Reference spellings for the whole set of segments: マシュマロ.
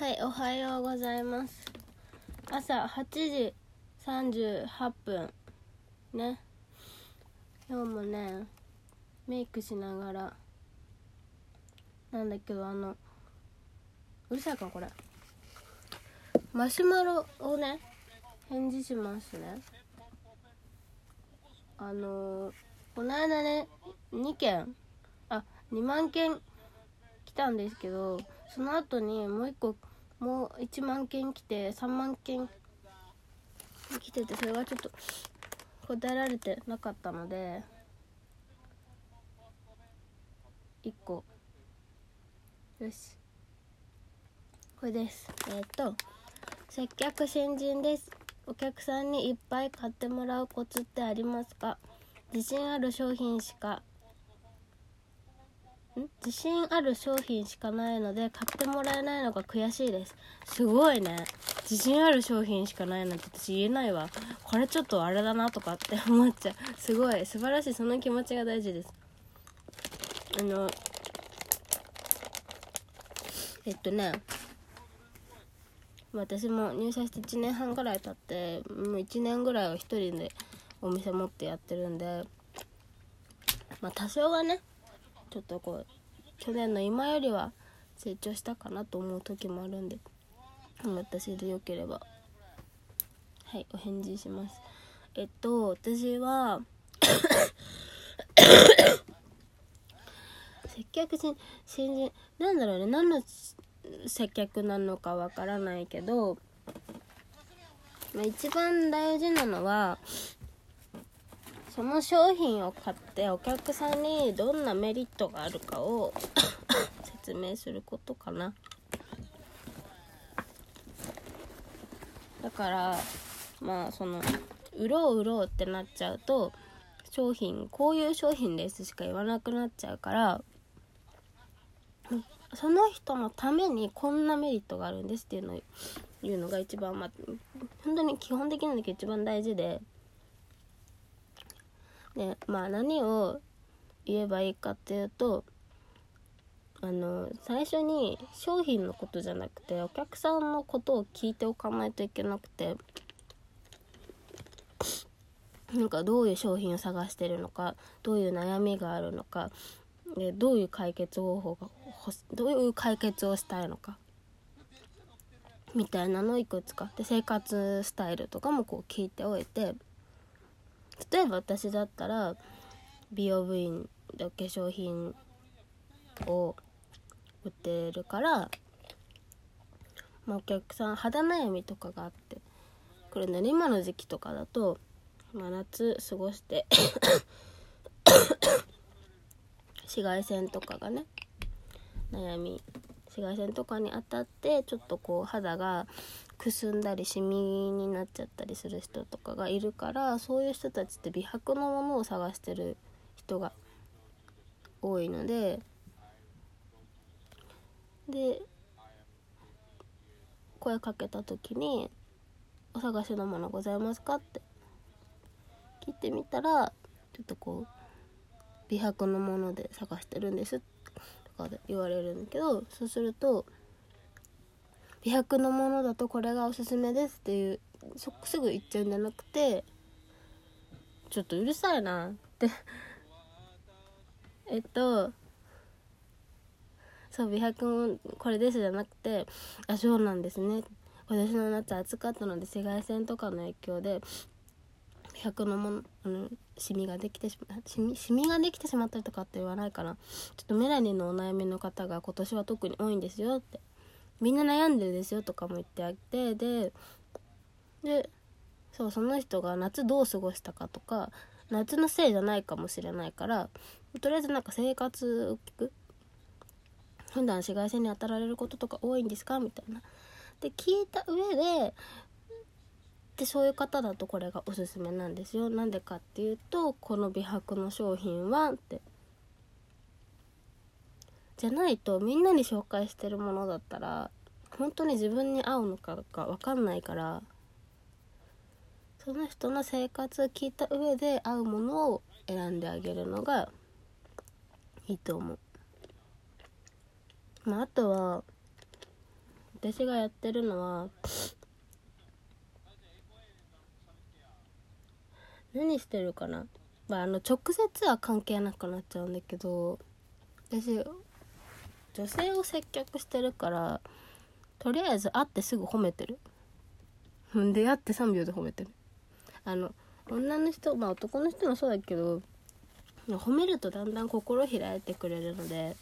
はい、おはようございます。朝8時38分ね。今日もねメイクしながらなんだけど、うるさいかこれ、マシュマロをね返事しますね。この間ね2万件来たんですけど、その後にもう1万件来て3万件来てて、それがちょっと答えられてなかったので1個よし、これです。接客新人です。お客さんにいっぱい買ってもらうコツってありますか？自信ある商品しかないので買ってもらえないのが悔しいです。すごいね、自信ある商品しかないなんて私言えないわ。これちょっとあれだなとかって思っちゃう。すごい素晴らしい、その気持ちが大事です。私も入社して1年半ぐらい経って、もう1年ぐらいは一人でお店持ってやってるんで、多少はねちょっと去年の今よりは成長したかなと思う時もあるんで、私でよければはいお返事します。私は接客新人なんだろうね、何の接客なのかわからないけど、一番大事なのはその商品を買ってお客さんにどんなメリットがあるかを説明することかな。だから売ろうってなっちゃうと、こういう商品ですしか言わなくなっちゃうから、その人のためにこんなメリットがあるんですっていうのを言うのが一番、本当に基本的なんだけど一番大事で。で何を言えばいいかっていうと、最初に商品のことじゃなくてお客さんのことを聞いておかないといけなくて、どういう商品を探してるのか、どういう悩みがあるのか、どういう解決をしたいのかみたいなのをいくつか、生活スタイルとかも聞いておいて、例えば私だったら美容部員で化粧品を売ってるから、お客さん肌悩みとかがあってくるんだね。今の時期とかだと、夏過ごして紫外線とかに当たってちょっと肌がくすんだりシミになっちゃったりする人とかがいるから、そういう人たちって美白のものを探してる人が多いので、声かけた時にお探しのものございますかって聞いてみたら、ちょっと美白のもので探してるんですとかで言われるんだけど、そうすると美白のものだとこれがおすすめですっていうすぐ言っちゃうんじゃなくて、ちょっとうるさいなって美白これですじゃなくて、あ、そうなんですね、今年の夏暑かったので紫外線とかの影響で美白のもの、シミができてしまったりとかって言わないかな。ちょっとメラニンのお悩みの方が今年は特に多いんですよって、みんな悩んでるですよとかも言ってあげて、その人が夏どう過ごしたかとか、夏のせいじゃないかもしれないから、とりあえず生活を聞く。普段紫外線に当たられることとか多いんですかみたいなで聞いた上で、そういう方だとこれがおすすめなんですよ、なんでかっていうとこの美白の商品はってじゃないと、みんなに紹介してるものだったら本当に自分に合うのかが分かんないから、その人の生活を聞いた上で合うものを選んであげるのがいいと思う。あとは私がやってるのは何してるかな、直接は関係なくなっちゃうんだけど、私女性を接客してるから、とりあえず会ってすぐ褒めてる。で会って3秒で褒めてる。女の人、男の人もそうだけど、褒めるとだんだん心開いてくれるので、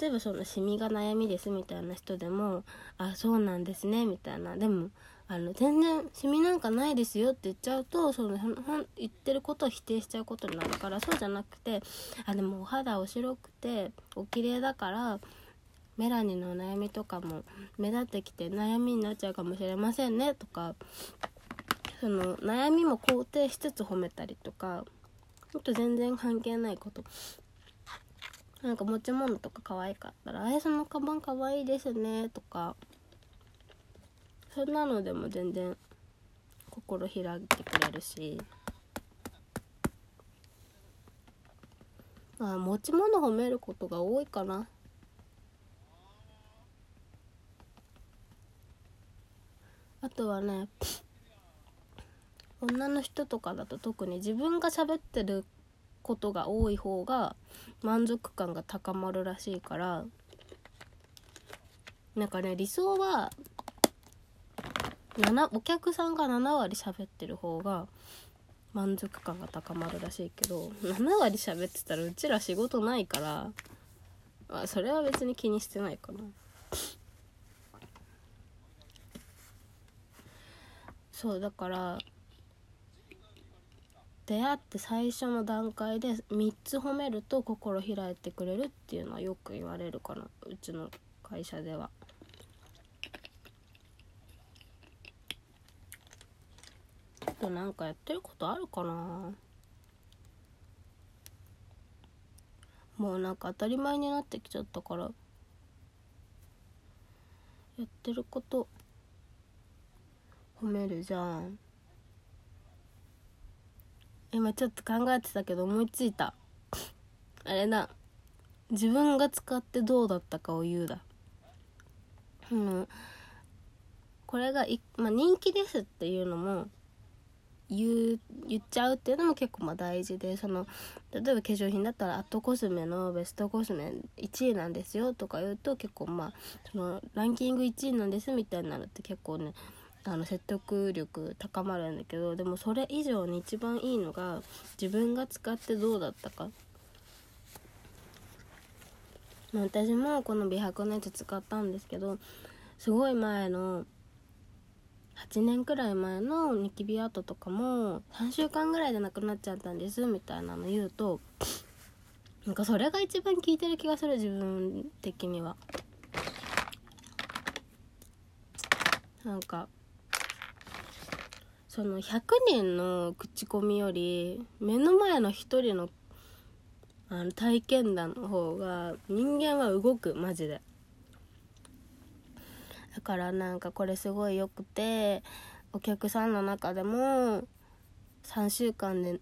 例えばそのシミが悩みですみたいな人でも、あ、そうなんですねみたいな、でも全然シミなんかないですよって言っちゃうと、その言ってることを否定しちゃうことになるから、そうじゃなくて、あ、でもお肌お白くてお綺麗だからメラニンの悩みとかも目立ってきて悩みになっちゃうかもしれませんねとか、その悩みも肯定しつつ褒めたりとか、もっと全然関係ないこと、なんか持ち物とか可愛かったら、そのカバン可愛いですねとか、そんなのでも全然心開いてくれるし、持ち物褒めることが多いかな。あとはね、女の人とかだと特に自分が喋ってることが多い方が満足感が高まるらしいから、なんかね、理想はお客さんが7割喋ってる方が満足感が高まるらしいけど、7割喋ってたらうちら仕事ないから、それは別に気にしてないかな。そうだから、出会って最初の段階で3つ褒めると心開いてくれるっていうのはよく言われるかな、うちの会社では。あとなんかやってることあるかな。もうなんか当たり前になってきちゃったから、やってること褒めるじゃん。今ちょっと考えてたけど思いついた。あれだ、自分が使ってどうだったかを言うだ。これが人気ですっていうのも言っちゃうっていうのも結構大事で、その例えば化粧品だったらアットコスメのベストコスメ1位なんですよとか言うと、結構そのランキング1位なんですみたいなのって結構ね、説得力高まるんだけど、でもそれ以上に一番いいのが自分が使ってどうだったか。私もこの美白のやつ使ったんですけど、すごい前の8年くらい前のニキビ跡とかも3週間ぐらいでなくなっちゃったんですみたいなの言うと、なんかそれが一番効いてる気がする、自分的には。なんかその100人の口コミより目の前の一人の、体験談の方が人間は動く、マジで。だからなんかこれすごいよくて、お客さんの中でも3週間で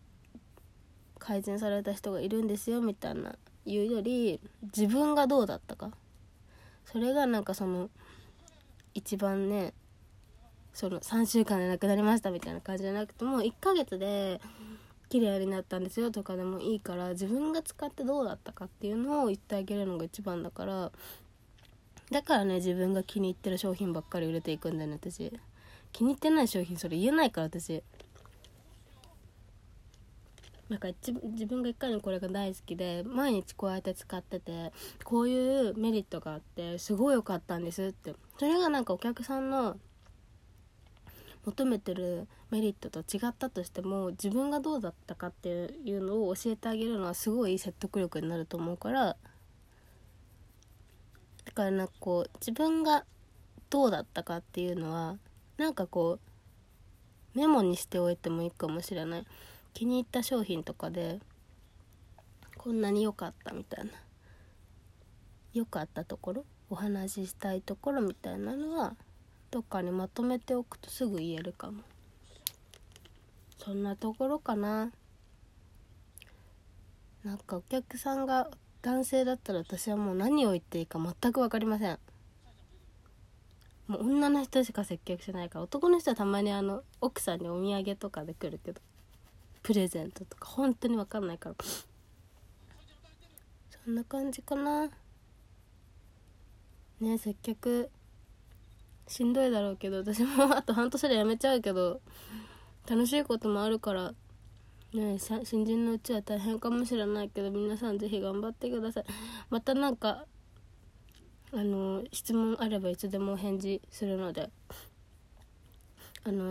改善された人がいるんですよみたいな言うより、自分がどうだったか、それがなんかその一番ね、その3週間でなくなりましたみたいな感じじゃなくても、1ヶ月で綺麗になったんですよとかでもいいから、自分が使ってどうだったかっていうのを言ってあげるのが一番だから。だからね、自分が気に入ってる商品ばっかり売れていくんだよね。私気に入ってない商品それ言えないから、私なんか自分がいかにこれが大好きで毎日こうやって使ってて、こういうメリットがあってすごい良かったんですって、それがなんかお客さんの求めてるメリットと違ったとしても、自分がどうだったかっていうのを教えてあげるのはすごい説得力になると思うから。だからなんか自分がどうだったかっていうのはなんかメモにしておいてもいいかもしれない。気に入った商品とかでこんなに良かったみたいな、良かったところ、お話ししたいところみたいなのはどっかにまとめておくとすぐ言えるかも。そんなところかな。なんかお客さんが男性だったら私はもう何を言っていいか全く分かりません。もう女の人しか接客しないから、男の人はたまに奥さんにお土産とかで来るけど、プレゼントとか本当に分かんないから。そんな感じかな。ね、接客しんどいだろうけど、私もあと半年で辞めちゃうけど、楽しいこともあるからね、新人のうちは大変かもしれないけど、皆さんぜひ頑張ってください。またなんか質問あればいつでもお返事するので、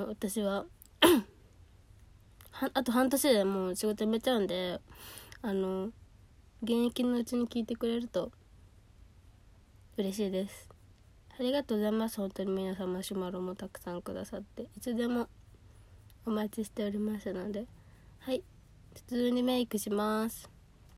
私はあと半年でもう仕事辞めちゃうんで、現役のうちに聞いてくれると嬉しいです。ありがとうございます。本当に皆さんマシュマロもたくさんくださって、いつでもお待ちしておりますので、はい、普通にメイクします。